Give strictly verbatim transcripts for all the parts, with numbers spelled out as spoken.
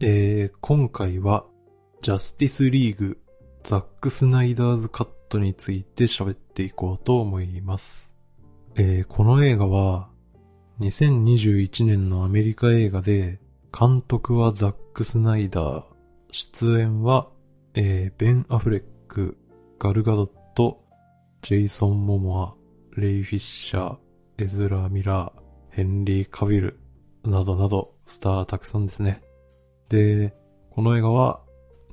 えー、今回はジャスティスリーグザック・スナイダーズカットについて喋っていこうと思います。えー、この映画はにせんにじゅういちねんのアメリカ映画で、監督はザック・スナイダー、出演は、えー、ベン・アフレック、ガルガドット、ジェイソン・モモア、レイ・フィッシャー、エズラ・ミラー、ヘンリー・カビルなどなどスターたくさんですね。で、この映画は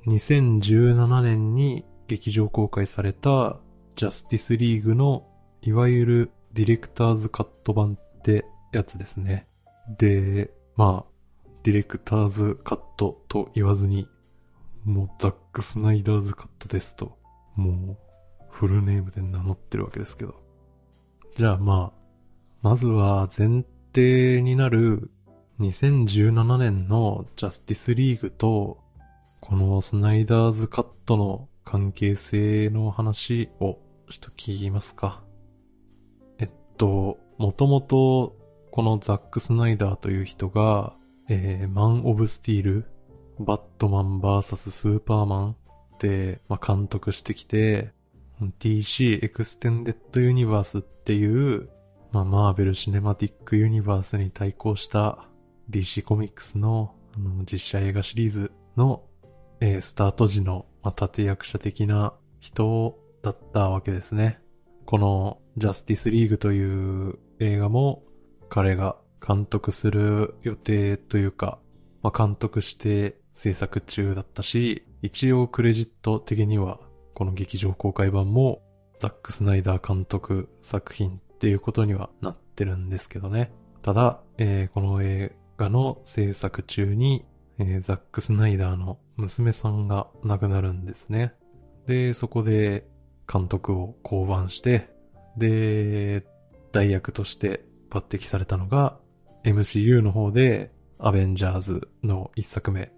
にせんじゅうななねんに劇場公開されたジャスティスリーグのいわゆるディレクターズカット版ってやつですね。で、まあディレクターズカットと言わずに、もうザック・スナイダーズカットですと、もうフルネームで名乗ってるわけですけど、じゃあまあまずは前提になるにせんじゅうななねんのジャスティスリーグとこのスナイダーズカットの関係性の話をしときますか。えっと、もともとこのザック・スナイダーという人が、えー、マン・オブ・スティール、バットマン ブイエス スーパーマンで、まあ、監督してきて、 ディーシー エクステンデッド・ユニバースっていう、まあ、マーベル・シネマティック・ユニバースに対抗したディーシー コミックス の, あの実写映画シリーズの、えー、スタート時の、まあ、立役者的な人だったわけですね。このジャスティスリーグという映画も彼が監督する予定というか、まあ、監督して制作中だったし、一応クレジット的にはこの劇場公開版もザック・スナイダー監督作品っていうことにはなってるんですけどね。ただ、えー、この映画の制作中に、えー、ザック・スナイダーの娘さんが亡くなるんですね。で、そこで監督を降板して、で代役として抜擢されたのが エムシーユー の方でアベンジャーズのいっさくめ、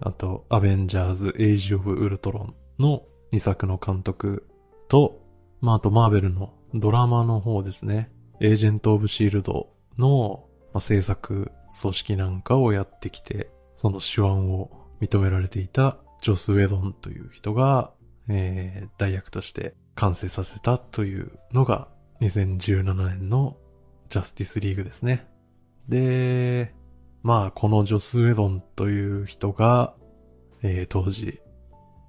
あとアベンジャーズエイジ・オブ・ウルトロンのにさくの監督と、まあ、あとマーベルのドラマの方ですね、エージェント・オブ・シールドの、まあ、制作組織なんかをやってきて、その手腕を認められていたジョス・ウェドンという人が、えー、代役として完成させたというのがにせんじゅうななねんのジャスティスリーグですね。で、まあこのジョス・ウェドンという人が、えー、当時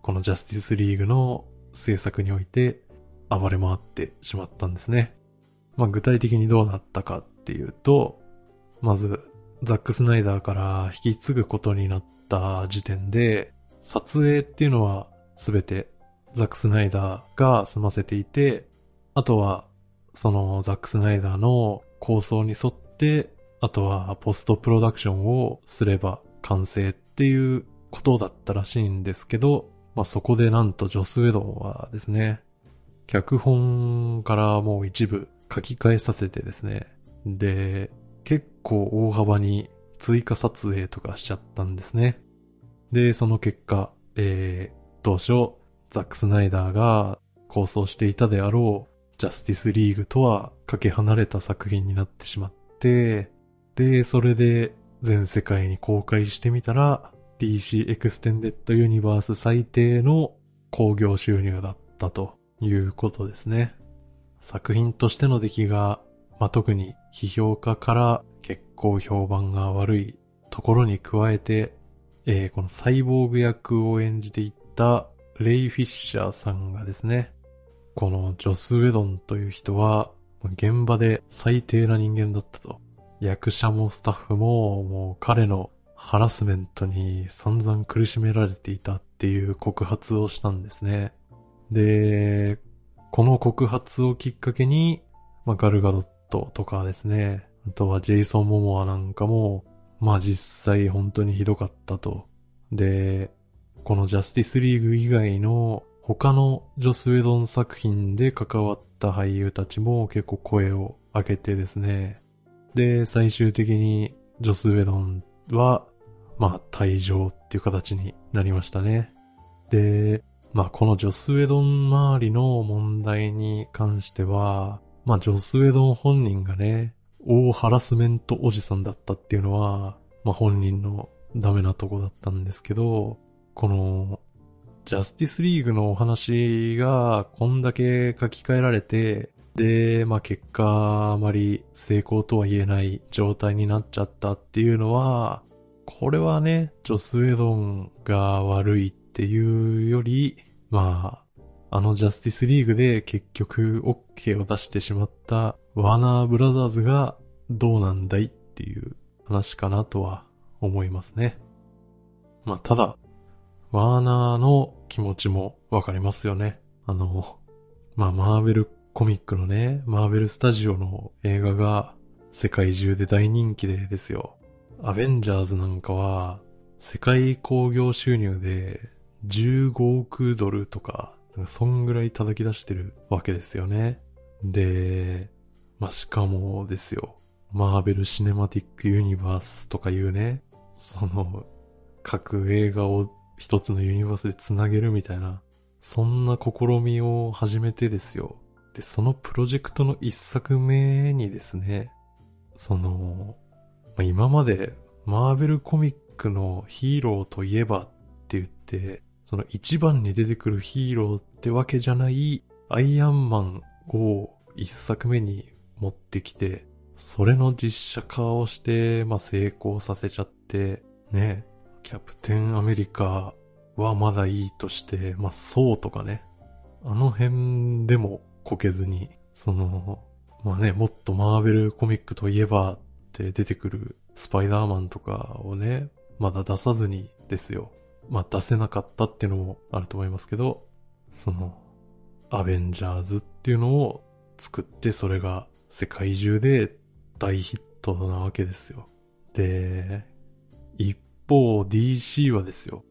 このジャスティスリーグの制作において暴れ回ってしまったんですね。まあ具体的にどうなったかっていうと、まずザック・スナイダーから引き継ぐことになった時点で、撮影っていうのはすべてザック・スナイダーが済ませていて、あとはそのザック・スナイダーの構想に沿って、あとはポストプロダクションをすれば完成っていうことだったらしいんですけど、まあ、そこでなんとジョス・ウェドンはですね、脚本からもう一部書き換えさせてですね、で結構大幅に追加撮影とかしちゃったんですね。で、その結果、えー、当初ザック・スナイダーが構想していたであろうジャスティスリーグとはかけ離れた作品になってしまって、で、それで全世界に公開してみたら ディーシー エクステンデッドユニバース最低の興行収入だったということですね。作品としての出来が、まあ、特に批評家から結構評判が悪いところに加えて、えー、このサイボーグ役を演じていったレイ・フィッシャーさんがですね、このジョス・ウェドンという人は現場で最低な人間だったと、役者もスタッフももう彼のハラスメントに散々苦しめられていたっていう告発をしたんですね。で、この告発をきっかけに、まあ、ガルガドットとかですね、あとはジェイソン・モモアなんかも、まあ実際本当にひどかったと。で、このジャスティスリーグ以外の他のジョス・ウェドン作品で関わった俳優たちも結構声を上げてですね、で最終的にジョス・ウェドンはまあ退場っていう形になりましたね。で、まあこのジョス・ウェドン周りの問題に関しては、まあジョス・ウェドン本人がね、大ハラスメントおじさんだったっていうのは、まあ本人のダメなとこだったんですけど、このジャスティスリーグのお話がこんだけ書き換えられて、で、まあ結果あまり成功とは言えない状態になっちゃったっていうのは、これはね、ジョス・ウェドンが悪いっていうより、まああのジャスティスリーグで結局 OK を出してしまったワーナーブラザーズがどうなんだいっていう話かなとは思いますね。まあただワーナーの気持ちもわかりますよね。あのまあマーベルコミックのね、マーベルスタジオの映画が世界中で大人気でですよ。アベンジャーズなんかは世界興行収入でじゅうごおくドルとか、そんぐらい叩き出してるわけですよね。で、まあ、しかもですよ、マーベル・シネマティック・ユニバースとかいうね、その各映画を一つのユニバースでつなげるみたいな、そんな試みを始めてですよ。で、そのプロジェクトの一作目にですね、その、まあ、今までマーベルコミックのヒーローといえばって言って、その一番に出てくるヒーローってわけじゃないアイアンマンを一作目に持ってきて、それの実写化をして、まあ、成功させちゃって、ね、キャプテンアメリカはまだいいとして、まあ、ソーとかね、あの辺でもこけずに、その、まあね、もっとマーベルコミックといえばって出てくるスパイダーマンとかをね、まだ出さずにですよ。まあ、出せなかったっていうのもあると思いますけど、その、アベンジャーズっていうのを作って、それが世界中で大ヒットなわけですよ。で、一方 ディーシー はですよ、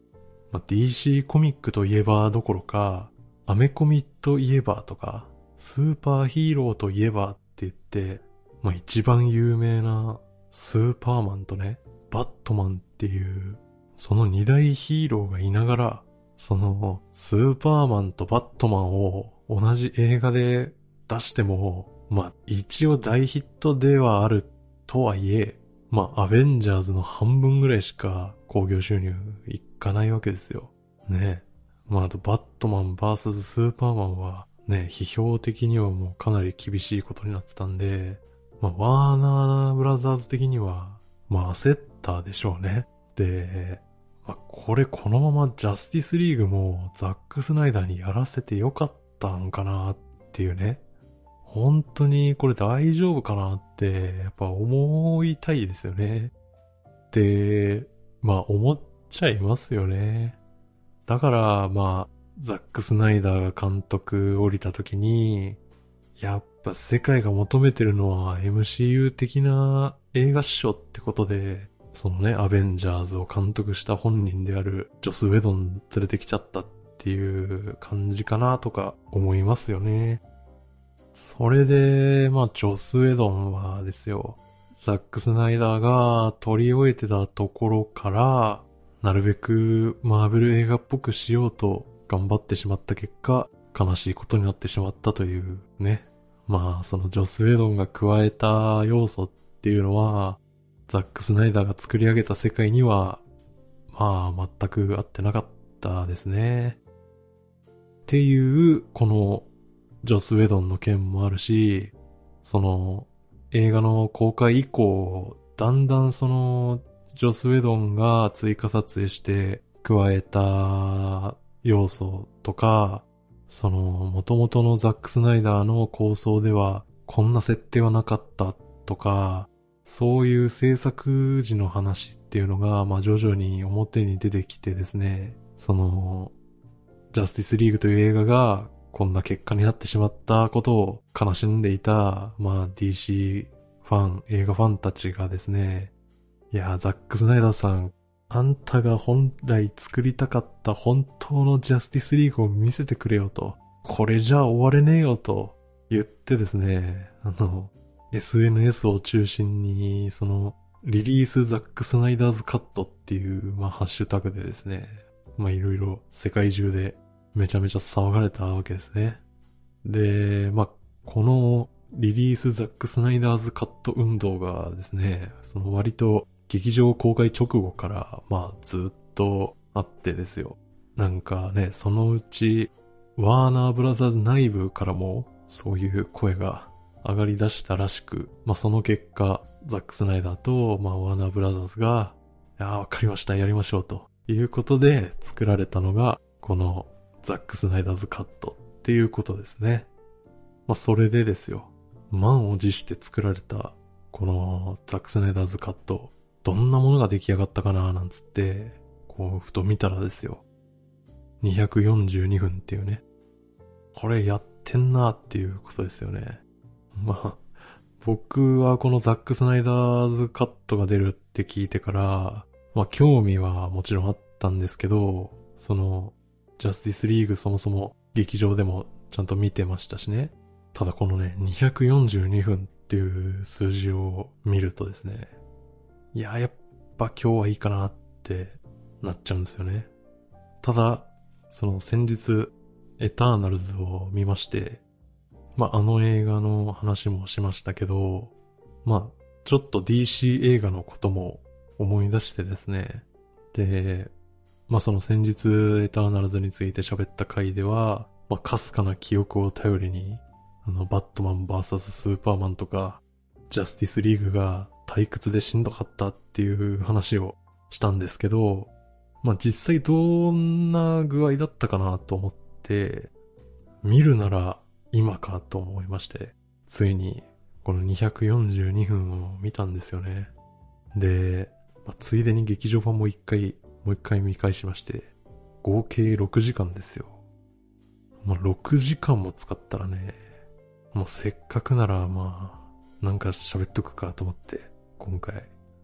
まあ、ディーシー コミックといえばどころか、アメコミといえばとか、スーパーヒーローといえばって言って、まあ、一番有名なスーパーマンとね、バットマンっていう、その二大ヒーローがいながら、そのスーパーマンとバットマンを同じ映画で出しても、まあ一応大ヒットではあるとはいえ、まあアベンジャーズの半分ぐらいしか興行収入いかないわけですよ。ねえ。まああとバットマン ブイエス スーパーマンはね、批評的にはもうかなり厳しいことになってたんで、まあワーナーブラザーズ的には、まあ焦ったでしょうね。で、まあ、これこのままジャスティスリーグもザック・スナイダーにやらせてよかったんかなっていうね、本当にこれ大丈夫かなってやっぱ思いたいですよね。で、まあ思っちゃいますよね。だからまあザック・スナイダーが監督降りた時に、やっぱ世界が求めてるのは エムシーユー 的な映画賞ってことで、そのね、アベンジャーズを監督した本人であるジョス・ウェドン連れてきちゃったっていう感じかなとか思いますよね。それで、まあジョス・ウェドンはですよ、ザック・スナイダーが撮り終えてたところから、なるべくマーベル映画っぽくしようと頑張ってしまった結果、悲しいことになってしまったというね。まあそのジョス・ウェドンが加えた要素っていうのは、ザック・スナイダーが作り上げた世界にはまあ全く合ってなかったですねっていう、このジョス・ウェドンの件もあるし、その映画の公開以降、だんだんそのジョス・ウェドンが追加撮影して加えた要素とか、その元々のザック・スナイダーの構想ではこんな設定はなかったとか、そういう制作時の話っていうのが、まあ徐々に表に出てきてですね、その、ジャスティスリーグという映画がこんな結果になってしまったことを悲しんでいた、まあ ディーシー ファン、映画ファンたちがですね、いや、ザック・スナイダーさん、あんたが本来作りたかった本当のジャスティスリーグを見せてくれよと、これじゃ終われねえよと言ってですね、あの、エスエヌエス を中心に、そのリリースザックスナイダーズカットっていう、まあ、ハッシュタグでですね、まあいろいろ世界中でめちゃめちゃ騒がれたわけですね。で、まあこのリリースザックスナイダーズカット運動がですね、その割と劇場公開直後から、まあずっとあってですよ。なんかね、そのうち、ワーナーブラザーズ内部からも、そういう声が上がり出したらしく、まあその結果、ザック・スナイダーと、まあワーナーブラザーズが、いやーわかりました、やりましょうということで作られたのが、このザック・スナイダーズカットっていうことですね。まあそれでですよ、満を持して作られた、このザック・スナイダーズカット、どんなものが出来上がったかななんつって、こうふと見たらですよ、にひゃくよんじゅうにふんっていうね、これやってんなっていうことですよね。まあ、僕はこのザック・スナイダーズカットが出るって聞いてから、まあ興味はもちろんあったんですけど、その、ジャスティスリーグそもそも劇場でもちゃんと見てましたしね。ただこのね、にひゃくよんじゅうにふんっていう数字を見るとですね、いや、やっぱ今日はいいかなってなっちゃうんですよね。ただ、その先日、エターナルズを見まして、まあ、あの映画の話もしましたけど、まあ、ちょっと ディーシー 映画のことも思い出してですね。で、まあ、その先日、エターナルズについて喋った回では、まあ、かすかな記憶を頼りに、あの、バットマン ブイエス スーパーマンとか、ジャスティスリーグが退屈でしんどかったっていう話をしたんですけど、まあ、実際どんな具合だったかなと思って、見るなら今かと思いまして、ついにこのにひゃくよんじゅうにふんを見たんですよね。で、まあ、ついでに劇場版も一回、もう一回見返しまして、合計ろくじかんですよ。まあ、ろくじかんも使ったらね、もうせっかくならまあなんか喋っとくかと思って今回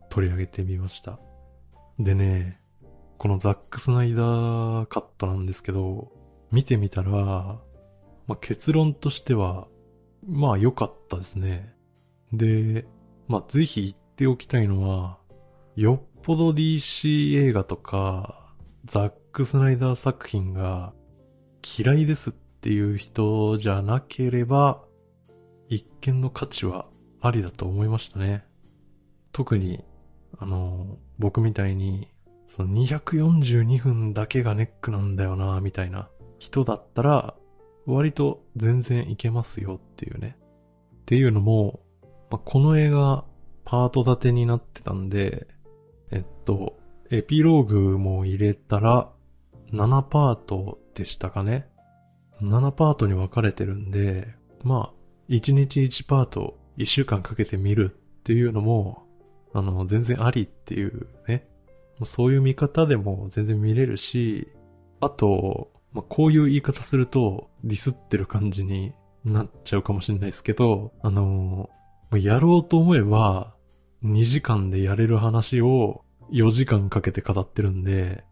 取り上げてみました。でね、このザック・スナイダーカットなんですけど、見てみたら、まあ、結論としてはまあ良かったですね。で、まあぜひ言っておきたいのは、よっぽど ディーシー 映画とかザック・スナイダー作品が嫌いですっていう人じゃなければ、一見の価値はありだと思いましたね。特に、あの、僕みたいに、そのにひゃくよんじゅうにふんだけがネックなんだよな、みたいな人だったら、割と全然いけますよっていうね。っていうのも、まあ、この映画、パート立てになってたんで、えっと、エピローグも入れたら、ななパートでしたかね。ななパートに分かれてるんで、まあ、いちにちいちパートいっしゅうかんかけて見るっていうのも、あの、全然ありっていうね。そういう見方でも全然見れるし、あと、まあ、こういう言い方するとディスってる感じになっちゃうかもしれないですけど、あの、やろうと思えばにじかんでやれる話をよじかんかけて語ってるんで、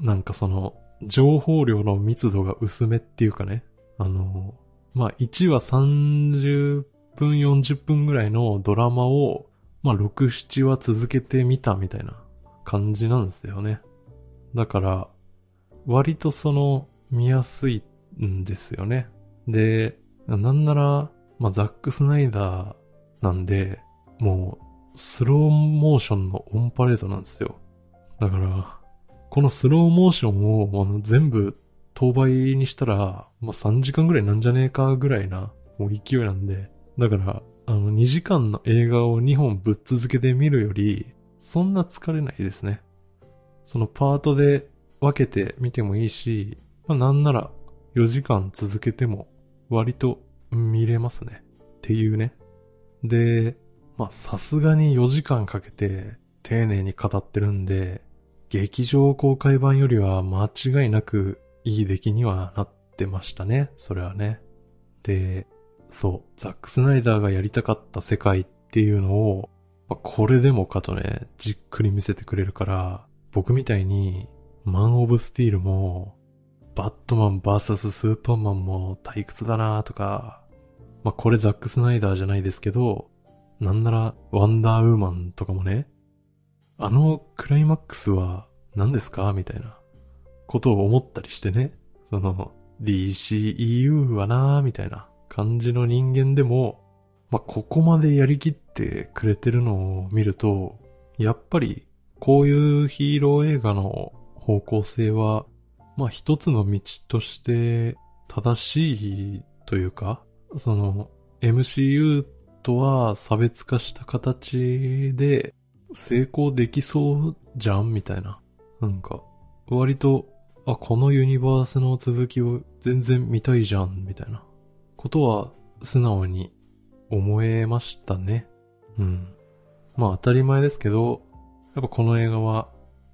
なんかその、情報量の密度が薄めっていうかね、あの、まあ、いちわさんじゅっぷん、よんじゅっぷんぐらいのドラマを、まあ、ろく、ななわ続けてみたみたいな感じなんですよね。だから、割とその、見やすいんですよね。で、なんなら、まあ、ザック・スナイダーなんで、もう、スローモーションのオンパレードなんですよ。だから、このスローモーションを、あの、全部、当倍にしたら、まあ、さんじかんぐらいなんじゃねえかぐらいな、もう勢いなんで。だから、あの、にじかんの映画をにほんぶっ続けて見るより、そんな疲れないですね。そのパートで分けて見てもいいし、まあ、なんならよじかん続けても割と見れますね。っていうね。で、まあ、さすがによじかんかけて丁寧に語ってるんで、劇場公開版よりは間違いなく、いい出来にはなってましたね。それはね。で、そう、ザック・スナイダーがやりたかった世界っていうのを、まあ、これでもかとね、じっくり見せてくれるから、僕みたいに、マン・オブ・スティールも、バットマン ブイエス スーパーマンも退屈だなとか、まあ、これザック・スナイダーじゃないですけど、なんならワンダーウーマンとかもね、あのクライマックスは何ですかみたいなことを思ったりしてね、その ディーシーイーユー はなーみたいな感じの人間でも、まあ、ここまでやりきってくれてるのを見ると、やっぱりこういうヒーロー映画の方向性は、まあ一つの道として正しいというか、その エムシーユー とは差別化した形で成功できそうじゃんみたいな。なんか割と、あ、このユニバースの続きを全然見たいじゃんみたいなことは素直に思えましたね。うん。まあ当たり前ですけど、やっぱこの映画は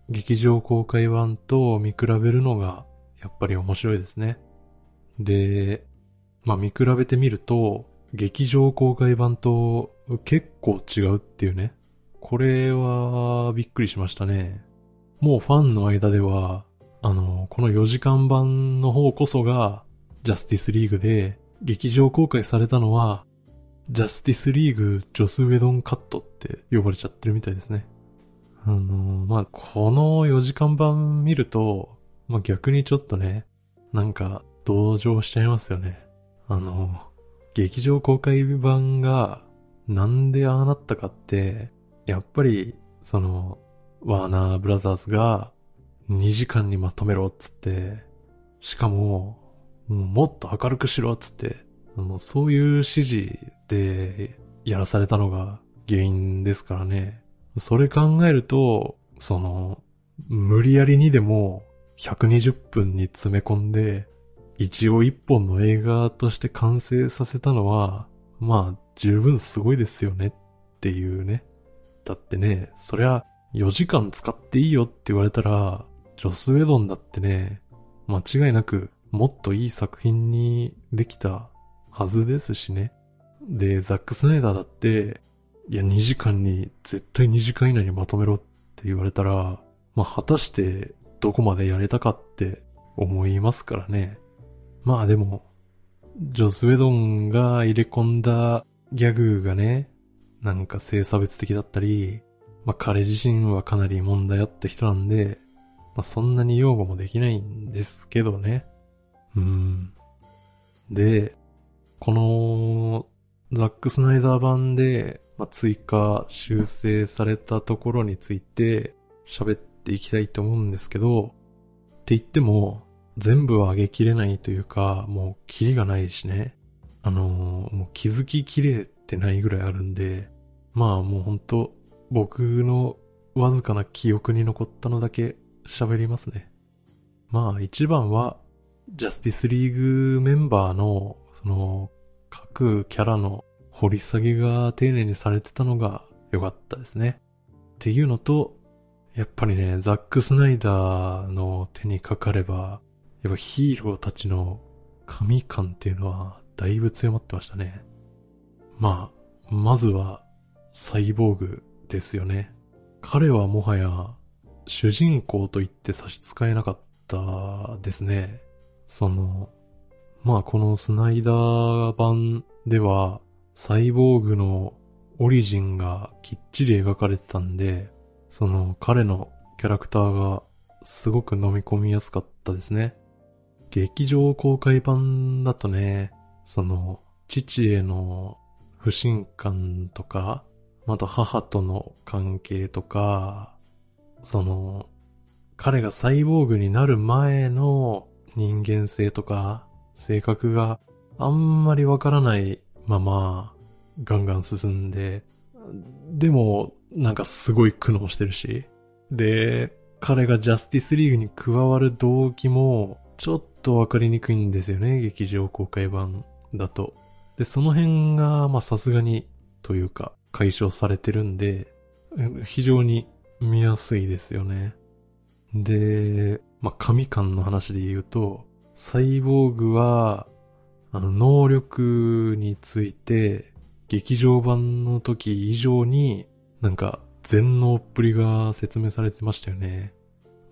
劇場公開版と見比べるのがやっぱり面白いですね。で、まあ見比べてみると劇場公開版と結構違うっていうね。これはびっくりしましたね。もうファンの間では、あの、このよじかん版の方こそがジャスティスリーグで、劇場公開されたのはジャスティスリーグジョス・ウェドンカットって呼ばれちゃってるみたいですね。あのー、まあ、このよじかん版見ると、まあ、逆にちょっとね、なんか同情しちゃいますよね。あの、劇場公開版がなんでああなったかって、やっぱりそのワーナーブラザーズがにじかんにまとめろっつって、しかも、もっと明るくしろっつって、もうそういう指示でやらされたのが原因ですからね。それ考えると、その、無理やりにでもひゃくにじゅっぷんに詰め込んで、一応一本の映画として完成させたのは、まあ十分すごいですよねっていうね。だってね、そりゃよじかん使っていいよって言われたら、ジョス・ウェドンだってね、間違いなくもっといい作品にできたはずですしね。で、ザック・スナイダーだって、いやにじかんに、絶対にじかん以内にまとめろって言われたら、まあ果たしてどこまでやれたかって思いますからね。まあでも、ジョス・ウェドンが入れ込んだギャグがね、なんか性差別的だったり、まあ彼自身はかなり問題あった人なんで、まあそんなに擁護もできないんですけどね。うん。で、このザック・スナイダー版で、まあ、追加修正されたところについて喋っていきたいと思うんですけど、って言っても全部は上げきれないというか、もうキリがないしね。あのー、もう気づききれてないぐらいあるんで、まあもうほんと僕のわずかな記憶に残ったのだけ喋りますね。まあ一番はジャスティスリーグメンバーのその各キャラの掘り下げが丁寧にされてたのが良かったですね。っていうのと、やっぱりね、ザック・スナイダーの手にかかれば、やっぱヒーローたちの神感っていうのはだいぶ強まってましたね。まあ、まずはサイボーグですよね。彼はもはや主人公と言って差し支えなかったですね。その、まあこのスナイダー版ではサイボーグのオリジンがきっちり描かれてたんで、その彼のキャラクターがすごく飲み込みやすかったですね。劇場公開版だとね、その父への不信感とか、また母との関係とか、その彼がサイボーグになる前の人間性とか性格があんまりわからないままガンガン進んで、でもなんかすごい苦悩してるし、で彼がジャスティスリーグに加わる動機もちょっとわかりにくいんですよね、劇場公開版だと。でその辺がまあさすがにというか解消されてるんで非常に見やすいですよね。でまあ、神感の話で言うと、サイボーグは、あの、能力について、劇場版の時以上に、なんか、全能っぷりが説明されてましたよね。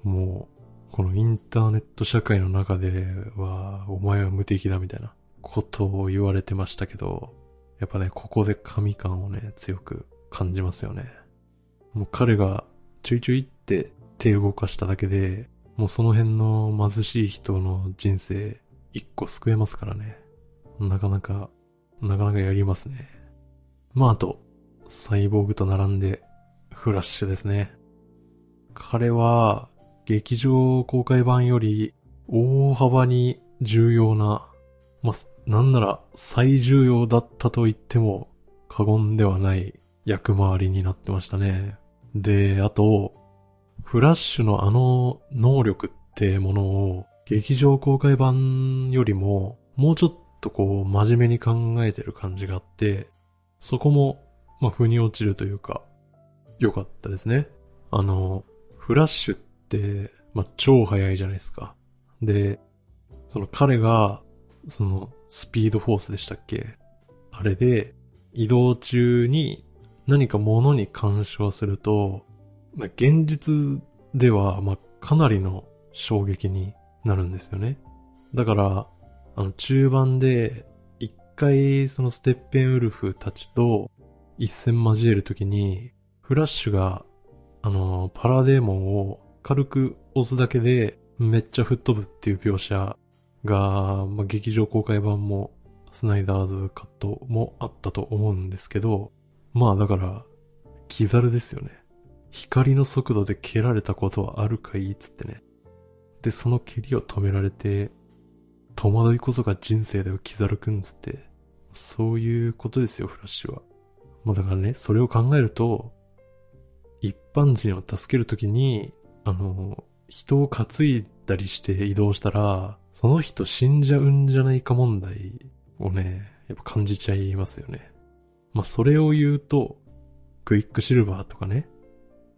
もう、このインターネット社会の中では、お前は無敵だみたいなことを言われてましたけど、やっぱね、ここで神感をね、強く感じますよね。もう彼が、ちょいちょいって手動かしただけで、もうその辺の貧しい人の人生一個救えますからね。なかなか、なかなかやりますね。まああと、サイボーグと並んでフラッシュですね。彼は劇場公開版より大幅に重要な、まあ、なんなら最重要だったと言っても過言ではない役回りになってましたね。で、あとフラッシュのあの能力ってものを劇場公開版よりももうちょっとこう真面目に考えてる感じがあって、そこもまあ腑に落ちるというか良かったですね。あのフラッシュってまあ超速いじゃないですか。で、その彼がそのスピードフォースでしたっけ、あれで移動中に何か物に干渉すると、まあ、現実ではまあかなりの衝撃になるんですよね。だからあの中盤で一回そのステッペンウルフたちと一戦交えるときにフラッシュがあのパラデーモンを軽く押すだけでめっちゃ吹っ飛ぶっていう描写が、まあ、劇場公開版もスナイダーズカットもあったと思うんですけど、まあだからキザルですよね。光の速度で蹴られたことはあるかいっつってね。で、その蹴りを止められて、戸惑いこそが人生だよキザルくんっつって、そういうことですよフラッシュは。まあだからね、それを考えると一般人を助けるときにあの人を担いだりして移動したらその人死んじゃうんじゃないか問題をね、やっぱ感じちゃいますよね。まあそれを言うとクイックシルバーとかね、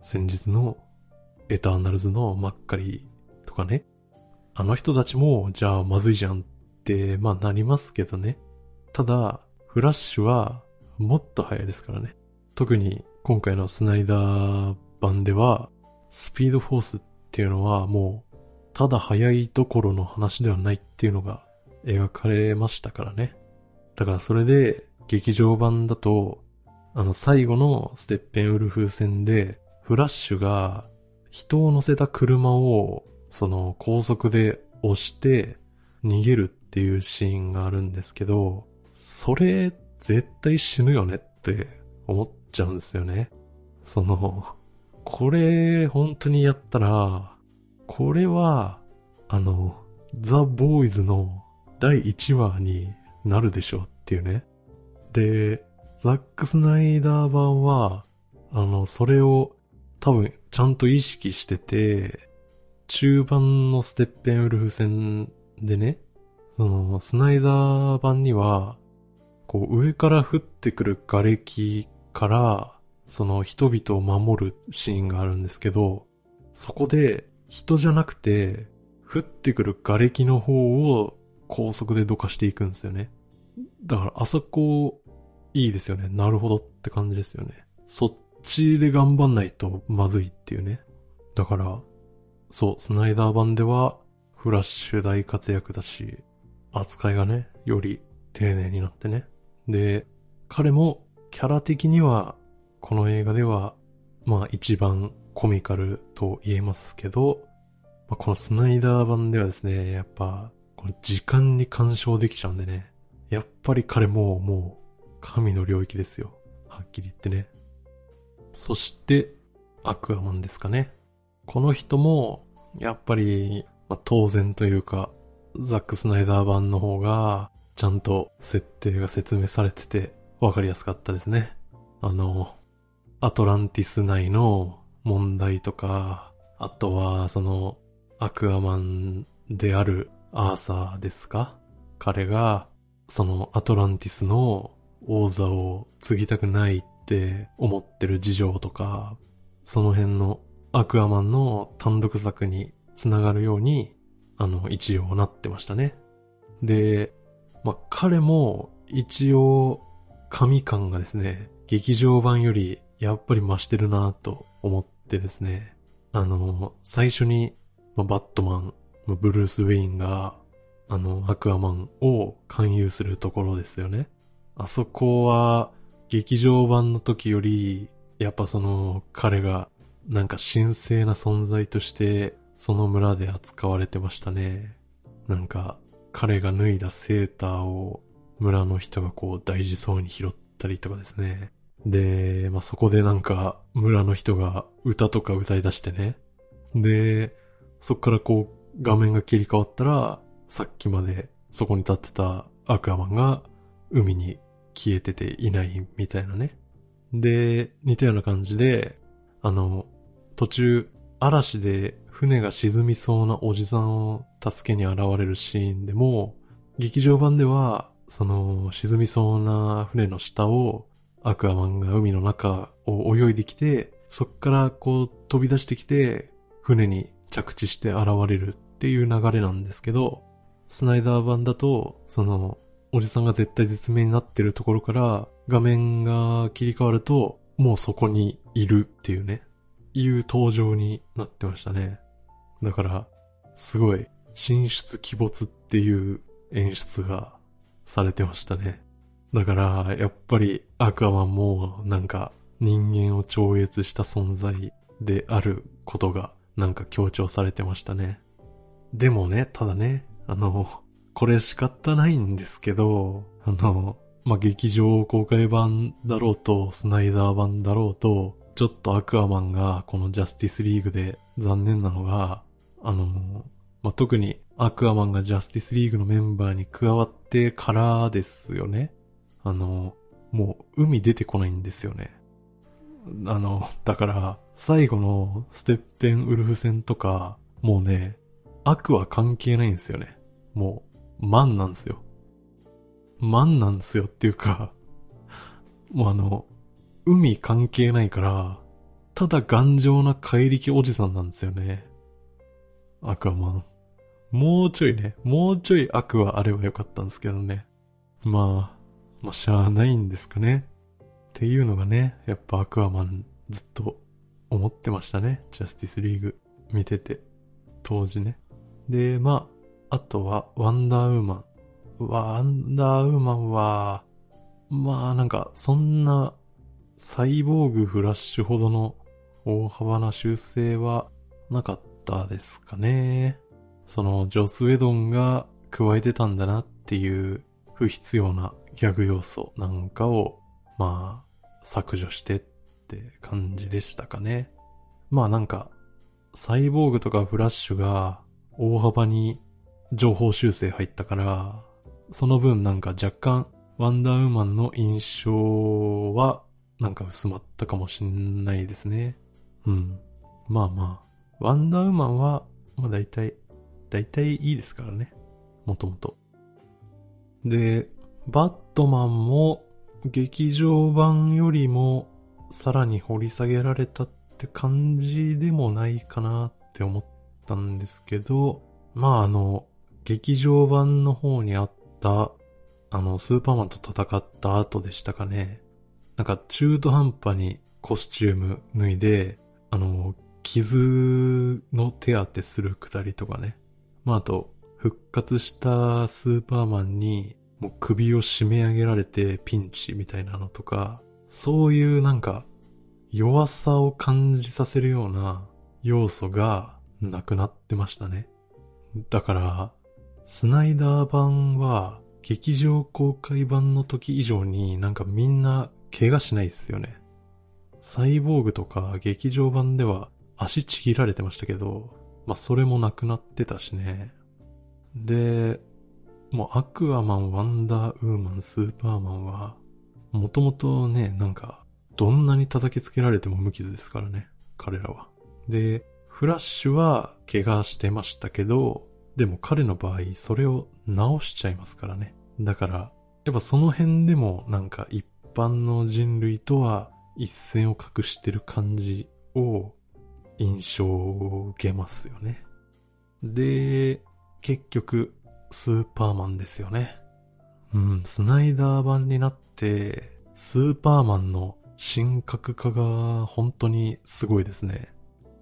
先日のエターナルズのマッカリーとかね、あの人たちもじゃあまずいじゃんってまあなりますけどね。ただフラッシュはもっと早いですからね。特に今回のスナイダー版ではスピードフォースっていうのはもうただ速いどころの話ではないっていうのが描かれましたからね。だからそれで劇場版だとあの最後のステッペンウルフ戦でフラッシュが人を乗せた車をその高速で押して逃げるっていうシーンがあるんですけど、それ絶対死ぬよねって思っちゃうんですよね。そのこれ本当にやったら、これはあのザ・ボーイズのだいいちわになるでしょうっていうね。で、ザック・スナイダー版はあのそれを多分ちゃんと意識してて、中盤のステッペンウルフ戦でね、そのスナイダー版にはこう上から降ってくる瓦礫からその人々を守るシーンがあるんですけど、そこで人じゃなくて降ってくる瓦礫の方を高速でどかしていくんですよね。だからあそこいいですよね。なるほどって感じですよね。そっちで頑張んないとまずいっていうね。だからそう、スナイダー版ではフラッシュ大活躍だし、扱いがねより丁寧になってね。で、彼もキャラ的にはこの映画ではまあ一番コミカルと言えますけど、まあ、このスナイダー版ではですね、やっぱこの時間に干渉できちゃうんでね、やっぱり彼ももう神の領域ですよ、はっきり言ってね。そしてアクアマンですかね。この人もやっぱり、まあ、当然というかザック・スナイダー版の方がちゃんと設定が説明されててわかりやすかったですね。あのアトランティス内の問題とか、あとはそのアクアマンであるアーサーですか、彼がそのアトランティスの王座を継ぎたくないって思ってる事情とか、その辺のアクアマンの単独作につながるようにあの一応なってましたね。で、まあ、彼も一応神感がですね、劇場版よりやっぱり増してるなと思ってですね、あの最初にバットマンブルース・ウェインがあのアクアマンを勧誘するところですよね。あそこは劇場版の時よりやっぱその彼がなんか神聖な存在としてその村で扱われてましたね。なんか彼が脱いだセーターを村の人がこう大事そうに拾ったりとかですね、で、まあ、そこでなんか村の人が歌とか歌い出してね。で、そっからこう画面が切り替わったら、さっきまでそこに立ってたアクアマンが海に消えてていないみたいなね。で、似たような感じで、あの、途中嵐で船が沈みそうなおじさんを助けに現れるシーンでも、劇場版ではその沈みそうな船の下をアクアマンが海の中を泳いできて、そっからこう飛び出してきて船に着地して現れるっていう流れなんですけど、スナイダー版だとそのおじさんが絶対絶命になってるところから画面が切り替わるともうそこにいるっていうね、いう登場になってましたね。だからすごい神出鬼没っていう演出がされてましたね。だからやっぱりアクアマンもなんか人間を超越した存在であることがなんか強調されてましたね。でもね、ただね、あのこれ仕方ないんですけど、あのまあ、劇場公開版だろうとスナイダー版だろうと、ちょっとアクアマンがこのジャスティスリーグで残念なのが、あのまあ、特にアクアマンがジャスティスリーグのメンバーに加わってからですよね。あの、もう海出てこないんですよね。あの、だから最後のステッペンウルフ戦とか、もうね、アクア関係ないんですよね。もう、マンなんですよ。マンなんですよっていうか、もうあの、海関係ないから、ただ頑丈な怪力おじさんなんですよね。アクアマン。もうちょいね、もうちょいアクアあればよかったんですけどね。まあ、まあ、しゃあないんですかねっていうのがね、やっぱアクアマンずっと思ってましたね、ジャスティスリーグ見てて当時ね。で、まああとはワンダーウーマンワンダーウーマンはまあなんかそんなサイボーグフラッシュほどの大幅な修正はなかったですかね。そのジョス・ウェドンが加えてたんだなっていう不必要なギャグ要素なんかを、まあ、削除してって感じでしたかね。まあなんか、サイボーグとかフラッシュが大幅に情報修正入ったから、その分なんか若干ワンダーウーマンの印象はなんか薄まったかもしんないですね。うん。まあまあ、ワンダーウーマンは、まあ大体、大体いいですからね。もともと。で、バットマンも劇場版よりもさらに掘り下げられたって感じでもないかなって思ったんですけど、まああの劇場版の方にあったあのスーパーマンと戦った後でしたかね。なんか中途半端にコスチューム脱いであの傷の手当てするくだりとかね。まああと復活したスーパーマンにもう首を締め上げられてピンチみたいなのとか、そういうなんか弱さを感じさせるような要素がなくなってましたね。だからスナイダー版は劇場公開版の時以上になんかみんな怪我しないっすよね。サイボーグとか劇場版では足ちぎられてましたけど、まあそれもなくなってたしね。で、もうアクアマン、ワンダーウーマン、スーパーマンはもともとね、なんかどんなに叩きつけられても無傷ですからね、彼らは。で、フラッシュは怪我してましたけど、でも彼の場合それを直しちゃいますからね。だからやっぱその辺でもなんか一般の人類とは一線を画してる感じを印象を受けますよね。で、結局スーパーマンですよね。うん、スナイダー版になってスーパーマンの神格化が本当にすごいですね。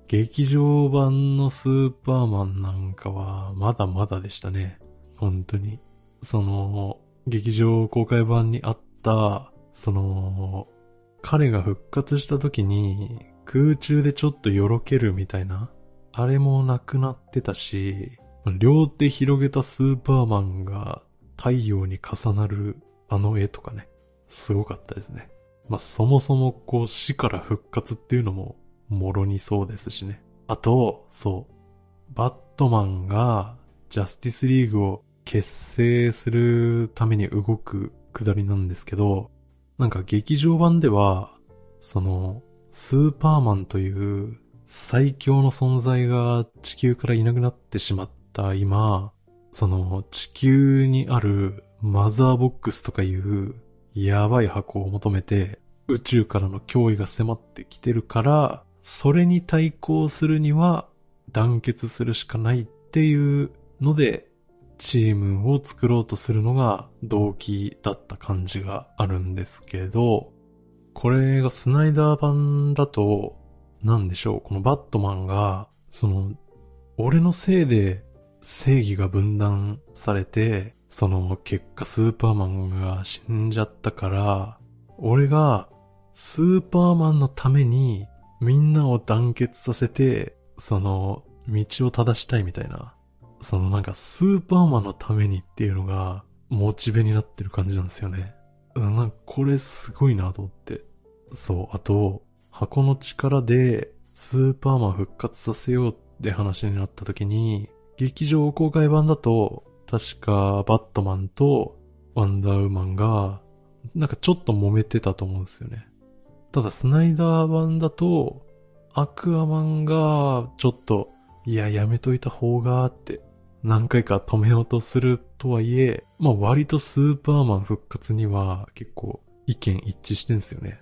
劇場版のスーパーマンなんかはまだまだでしたね。本当にその劇場公開版にあったその彼が復活した時に空中でちょっとよろけるみたいな、あれもなくなってたし、両手広げたスーパーマンが太陽に重なるあの絵とかね、すごかったですね。まあ、そもそもこう死から復活っていうのももろにそうですしね。あと、そう、バットマンがジャスティスリーグを結成するために動くくだりなんですけど、なんか劇場版ではそのスーパーマンという最強の存在が地球からいなくなってしまった今、その地球にあるマザーボックスとかいうやばい箱を求めて宇宙からの脅威が迫ってきてるから、それに対抗するには団結するしかないっていうのでチームを作ろうとするのが動機だった感じがあるんですけど、これがスナイダー版だとなんでしょう、このバットマンがその俺のせいで正義が分断されて、その結果スーパーマンが死んじゃったから、俺がスーパーマンのためにみんなを団結させてその道を正したいみたいな、そのなんかスーパーマンのためにっていうのがモチベになってる感じなんですよね。なんかこれすごいなと思って。そう、あと箱の力でスーパーマン復活させようって話になった時に、劇場公開版だと確かバットマンとワンダーウーマンがなんかちょっと揉めてたと思うんですよね。ただスナイダー版だとアクアマンがちょっといややめといた方がって何回か止めようとするとはいえ、まあ割とスーパーマン復活には結構意見一致してんすよね、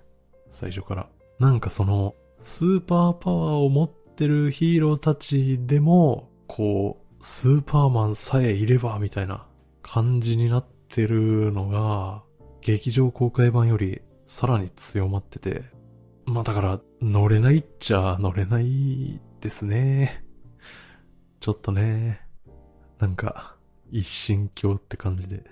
最初から。なんかそのスーパーパワーを持ってるヒーローたちでもこうスーパーマンさえいればみたいな感じになってるのが劇場公開版よりさらに強まってて、まあだから乗れないっちゃ乗れないですね。ちょっとね、なんか一神教って感じで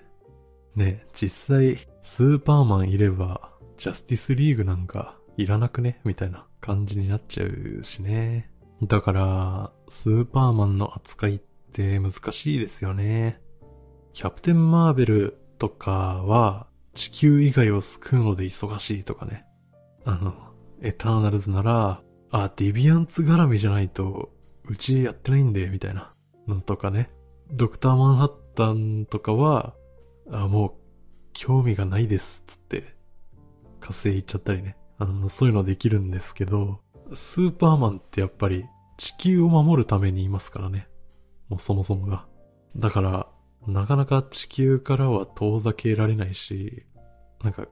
ね。実際スーパーマンいればジャスティスリーグなんかいらなくねみたいな感じになっちゃうしね。だからスーパーマンの扱いって難しいですよね。キャプテンマーベルとかは地球以外を救うので忙しいとかね。あのエターナルズならあディビアンツ絡みじゃないとうちやってないんでみたいなのとかね。ドクターマンハッタンとかは、あ、もう、興味がないです、つって、稼いちゃったりね。あの、そういうのできるんですけど、スーパーマンってやっぱり、地球を守るためにいますからね。もうそもそもが。だから、なかなか地球からは遠ざけられないし、なんか、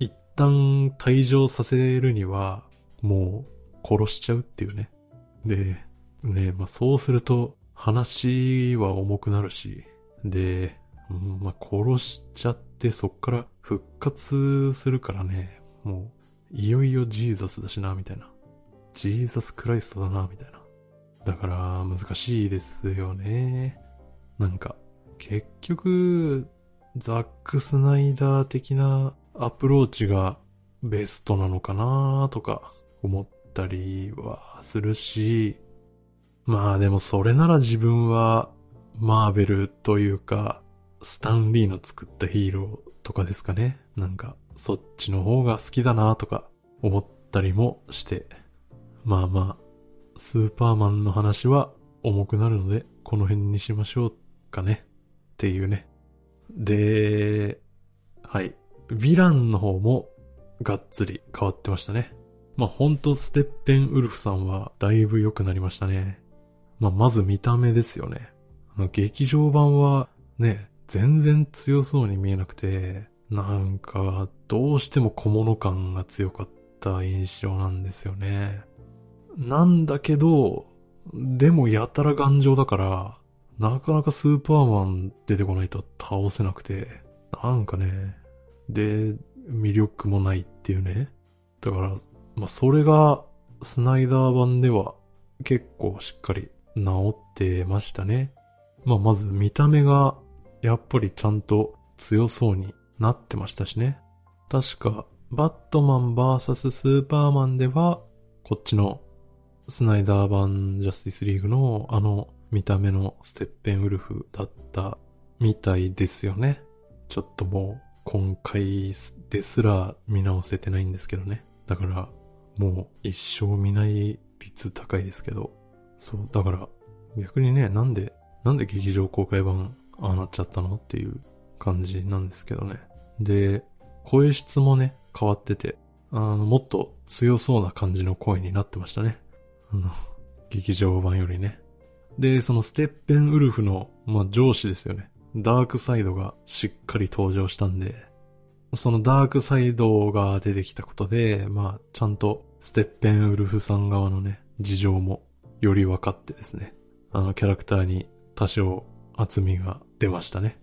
一旦退場させるには、もう、殺しちゃうっていうね。で、ね、まあそうすると、話は重くなるし、で、うん、まあ、殺しちゃってそっから復活するからね、もういよいよジーザスだしなみたいな、ジーザスクライストだなみたいな。だから難しいですよね。なんか結局ザックスナイダー的なアプローチがベストなのかなとか思ったりはするし、まあでもそれなら自分はマーベルというかスタンリーの作ったヒーローとかですかね。なんかそっちの方が好きだなとか思ったりもして、まあまあスーパーマンの話は重くなるのでこの辺にしましょうかねっていうね。で、はい、ヴィランの方もがっつり変わってましたね。まあほんとステッペンウルフさんはだいぶ良くなりましたね。まあ、まず見た目ですよね。あの劇場版はね、全然強そうに見えなくて、なんかどうしても小物感が強かった印象なんですよね。なんだけど、でもやたら頑丈だから、なかなかスーパーマン出てこないと倒せなくて、なんかね、で、魅力もないっていうね。だから、まあ、それがスナイダー版では結構しっかり治ってましたね。まあまず見た目がやっぱりちゃんと強そうになってましたしね。確かバットマン ブイエス スーパーマンではこっちのスナイダー版ジャスティスリーグのあの見た目のステッペンウルフだったみたいですよね。ちょっともう今回ですら見直せてないんですけどね。だからもう一生見ない率高いですけど、そうだから逆にね、なんでなんで劇場公開版ああなっちゃったのっていう感じなんですけどね。で、声質もね変わってて、あのもっと強そうな感じの声になってましたね、あの劇場版よりね。で、そのステッペンウルフの、まあ、上司ですよね。ダークサイドがしっかり登場したんで、そのダークサイドが出てきたことで、まあ、ちゃんとステッペンウルフさん側のね、事情もより分かってですね、あのキャラクターに多少厚みが出ましたね。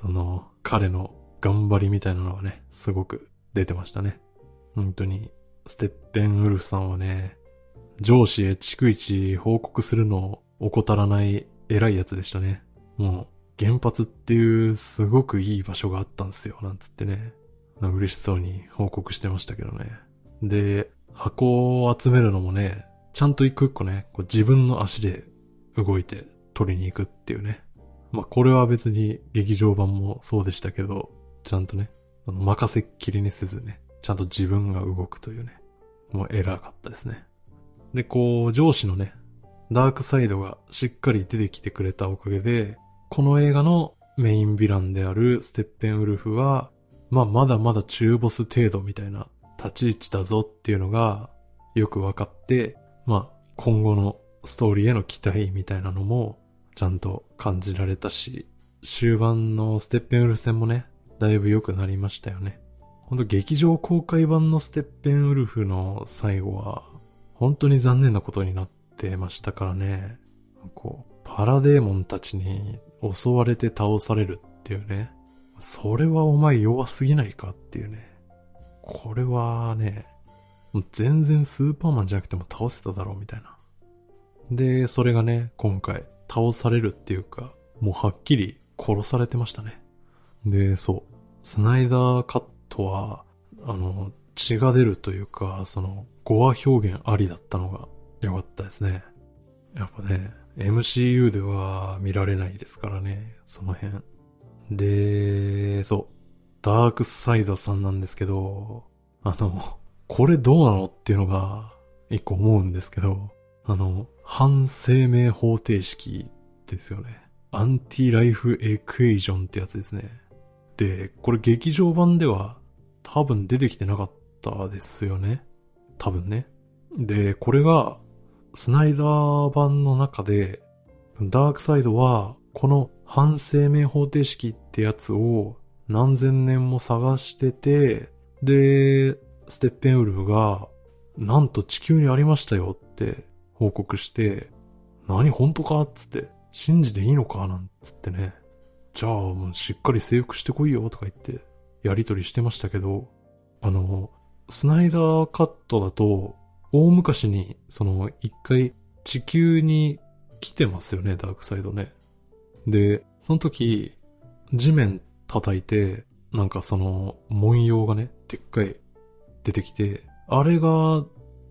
その彼の頑張りみたいなのがね、すごく出てましたね。本当にステッペンウルフさんはね、上司へ逐一報告するのを怠らない偉いやつでしたね。もう原発っていうすごくいい場所があったんですよなんつってね、嬉しそうに報告してましたけどね。で、箱を集めるのもね、ちゃんと一個一個ね、こう自分の足で動いて取りに行くっていうね。まあこれは別に劇場版もそうでしたけど、ちゃんとね、あの任せっきりにせずね、ちゃんと自分が動くというね、もう偉かったですね。で、こう上司のねダークサイドがしっかり出てきてくれたおかげで、この映画のメインヴィランであるステッペンウルフは、まあまだまだ中ボス程度みたいな立ち位置だぞっていうのがよく分かって、まあ今後のストーリーへの期待みたいなのもちゃんと感じられたし、終盤のステッペンウルフ戦もね、だいぶ良くなりましたよね。ほんと劇場公開版のステッペンウルフの最後は本当に残念なことになってましたからね。こうパラデーモンたちに襲われて倒されるっていうね、それはお前弱すぎないかっていうね。これはね、もう全然スーパーマンじゃなくても倒せただろうみたいな。で、それがね、今回倒されるっていうか、もうはっきり殺されてましたね。で、そうスナイダーカットはあの血が出るというか、そのゴア表現ありだったのが良かったですね。やっぱね エムシーユー では見られないですからね、その辺で。そうダークサイドさんなんですけど、あのこれどうなのっていうのが一個思うんですけど、あの反生命方程式ですよね。アンティライフエクエーションってやつですね。で、これ劇場版では多分出てきてなかったですよね、多分ね。で、これがスナイダー版の中で、ダークサイドはこの反生命方程式ってやつを何千年も探してて、でステッペンウルフがなんと地球にありましたよって報告して、何本当かっつって、信じていいのかなんつってね、じゃあもうしっかり征服してこいよとか言ってやりとりしてましたけど、あのスナイダーカットだと大昔にその一回地球に来てますよね、ダークサイドね。で、その時地面叩いて、なんかその文様がねでっかい出てきて、あれが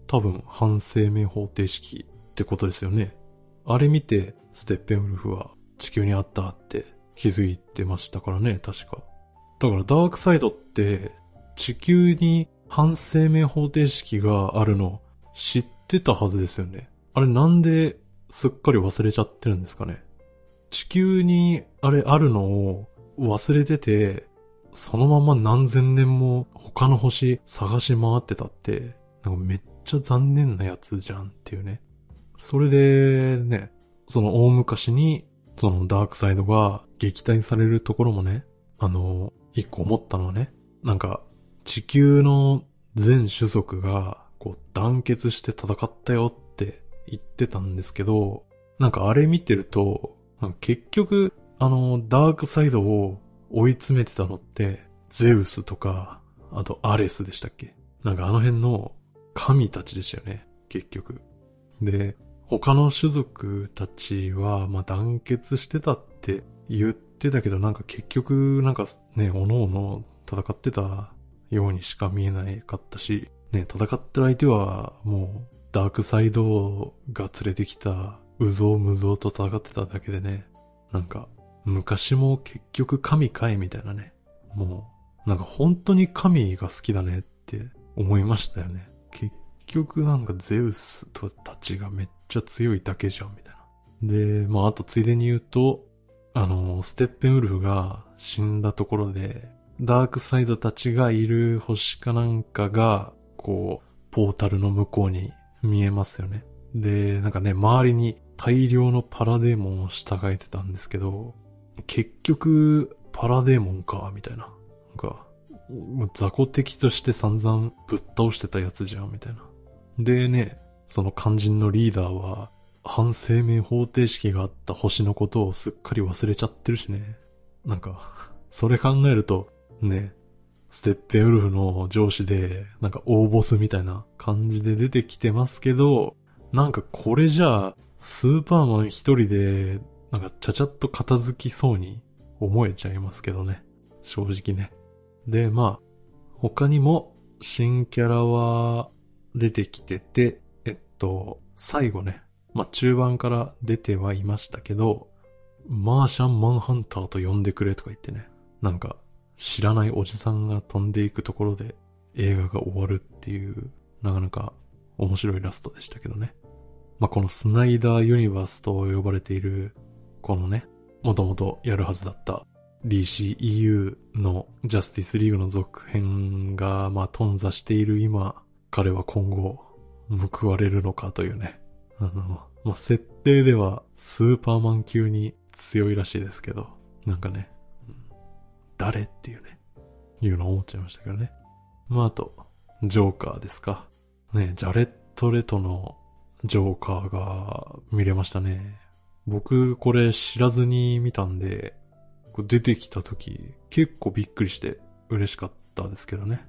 多分反生命方程式ってことですよね。あれ見てステッペンウルフは地球にあったって気づいてましたからね、確か。だからダークサイドって地球に反生命方程式があるの知ってたはずですよね。あれなんですっかり忘れちゃってるんですかね。地球にあれあるのを忘れてて、そのまま何千年も他の星探し回ってたって、なんかめっちゃ残念なやつじゃんっていうね。それでね、その大昔にそのダークサイドが撃退されるところもね、あの一個思ったのはね、なんか地球の全種族がこう団結して戦ったよって言ってたんですけど、なんかあれ見てると、結局あのダークサイドを追い詰めてたのってゼウスとか、あとアレスでしたっけ、なんかあの辺の神たちでしたよね結局。で、他の種族たちはまあ団結してたって言ってたけど、なんか結局なんかね、おのおの戦ってたようにしか見えなかったしね、戦ってる相手はもうダークサイドが連れてきたうぞうむぞうと戦ってただけでね、なんか昔も結局神かいみたいなね、もなんか本当に神が好きだねって思いましたよね。結局なんかゼウスとたちがめっちゃ強いだけじゃんみたいな。で、まああとついでに言うと、あのステッペンウルフが死んだところでダークサイドたちがいる星かなんかがこうポータルの向こうに見えますよね。で、なんかね、周りに大量のパラデーモンを従えてたんですけど、結局パラデーモンかみたいな、なんかもう雑魚敵として散々ぶっ倒してたやつじゃんみたいな。でね、その肝心のリーダーは反生命方程式があった星のことをすっかり忘れちゃってるしね。なんかそれ考えるとね、ステッペンウルフの上司でなんか大ボスみたいな感じで出てきてますけど、なんかこれじゃあスーパーマン一人でなんかちゃちゃっと片付きそうに思えちゃいますけどね、正直ね。で、まあ他にも新キャラは出てきてて、えっと最後ね、まあ中盤から出てはいましたけど、マーシャンマンハンターと呼んでくれとか言ってね、なんか知らないおじさんが飛んでいくところで映画が終わるっていう、なかなか面白いラストでしたけどね。まあこのスナイダーユニバースと呼ばれているこのね、もともとやるはずだった ディーシーイーユー のジャスティスリーグの続編がまあ頓挫している今、彼は今後報われるのかというね、あの、まあ、設定ではスーパーマン級に強いらしいですけど、なんかね、誰っていうね、いうのを思っちゃいましたけどね。まああとジョーカーですかね、ジャレット・レトのジョーカーが見れましたね。僕これ知らずに見たんで、出てきた時結構びっくりして嬉しかったですけどね。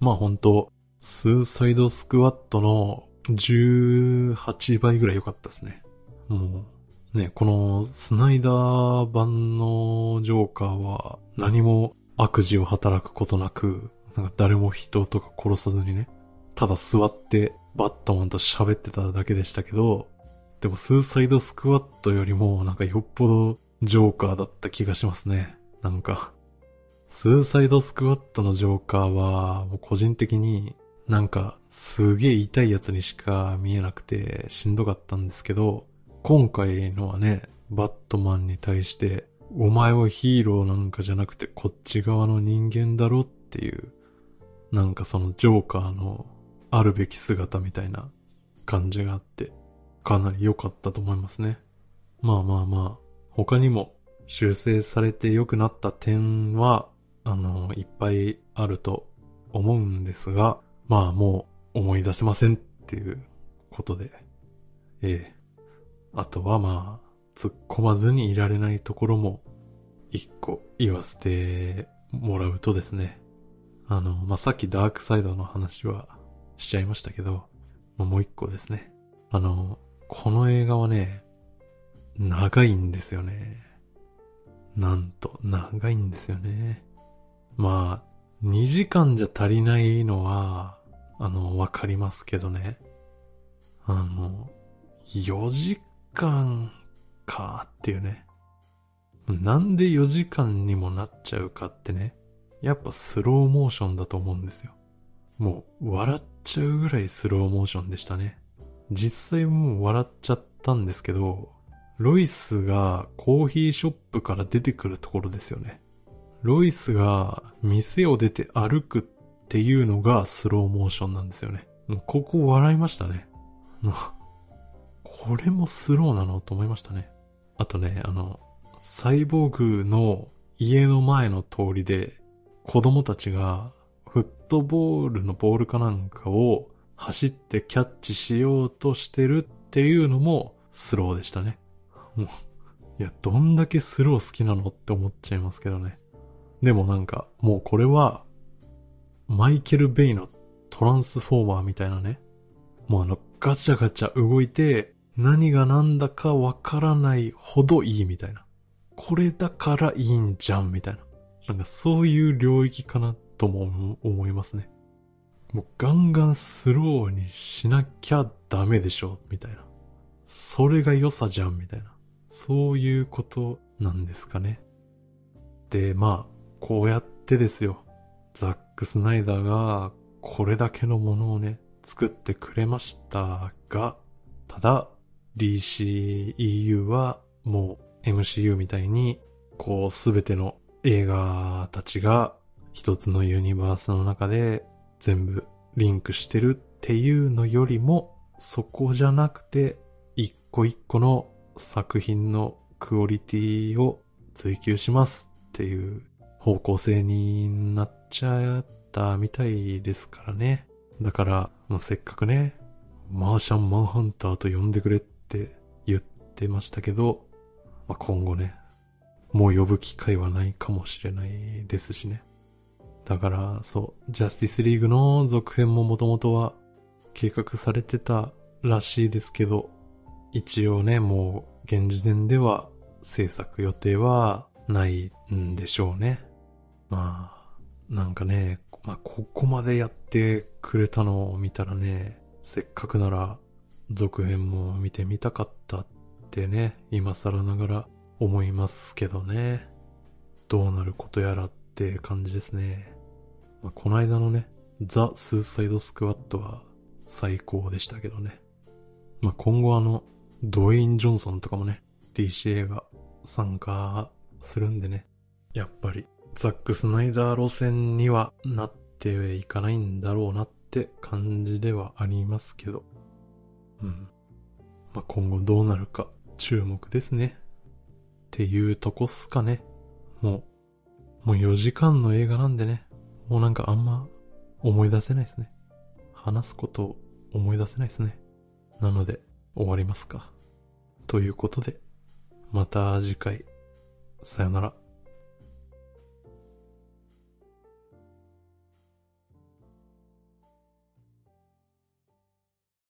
まあ本当スーサイドスクワットのじゅうはちばいぐらい良かったですね。もうね、このスナイダー版のジョーカーは何も悪事を働くことなく、なんか誰も人とか殺さずにね、ただ座ってバットマンと喋ってただけでしたけど、でもスーサイドスクワットよりもなんかよっぽどジョーカーだった気がしますね。なんかスーサイドスクワットのジョーカーはもう個人的になんかすげえ痛いやつにしか見えなくてしんどかったんですけど、今回のはね、バットマンに対してお前はヒーローなんかじゃなくてこっち側の人間だろっていう、なんかそのジョーカーのあるべき姿みたいな感じがあってかなり良かったと思いますね。まあまあまあ他にも修正されて良くなった点はあのいっぱいあると思うんですが、まあもう思い出せませんっていうことで、えー、あとはまあ突っ込まずにいられないところも一個言わせてもらうとですね、あのまあさっきダークサイドの話はしちゃいましたけど、もう一個ですね。あのこの映画はね、長いんですよね。なんと長いんですよね。まあにじかんじゃ足りないのはあのわかりますけどね。あのよじかんかっていうね。なんでよじかんにもなっちゃうかってね、やっぱスローモーションだと思うんですよ。もう笑っちゃうぐらいスローモーションでしたね。実際もう笑っちゃったんですけど、ロイスがコーヒーショップから出てくるところですよね。ロイスが店を出て歩くっていうのがスローモーションなんですよね。ここ笑いましたね。これもスローなのと思いましたね。あとね、あのサイボーグの家の前の通りで子供たちがフットボールのボールかなんかを走ってキャッチしようとしてるっていうのもスローでしたね。もういや、どんだけスロー好きなのって思っちゃいますけどね。でもなんかもうこれはマイケル・ベイのトランスフォーマーみたいなね、もうあのガチャガチャ動いて何がなんだかわからないほどいいみたいな、これだからいいんじゃんみたいな、なんかそういう領域かなとも思いますね。もうガンガンスローにしなきゃダメでしょみたいな、それが良さじゃんみたいな、そういうことなんですかね。で、まあこうやってですよ、ザック・スナイダーがこれだけのものをね、作ってくれましたが、ただ ディーシーイーユー はもう エムシーユー みたいにこうすべての映画たちが一つのユニバースの中で全部リンクしてるっていうのよりも、そこじゃなくて一個一個の作品のクオリティを追求しますっていう方向性になっちゃったみたいですからね。だからもうせっかくね、マーシャンマンハンターと呼んでくれって言ってましたけど、まあ、今後ね、もう呼ぶ機会はないかもしれないですしね。だからそう、ジャスティスリーグの続編ももともとは計画されてたらしいですけど、一応ね、もう現時点では制作予定はないんでしょうね。まあ、なんかね、まあ、ここまでやってくれたのを見たらね、せっかくなら続編も見てみたかったってね、今更ながら思いますけどね。どうなることやらって感じですね。まあ、この間のね、ザ・スーサイド・スクワットは最高でしたけどね。まあ、今後あの、ドウェイン・ジョンソンとかもね、ディーシー 映画参加するんでね、やっぱりザック・スナイダー路線にはなっていかないんだろうなって感じではありますけど、うん、まあ、今後どうなるか注目ですねっていうとこっすかね。もうもうよじかんの映画なんでね、もうなんかあんま思い出せないですね。話すことを思い出せないですね。なので終わりますか。ということでまた次回、さよなら。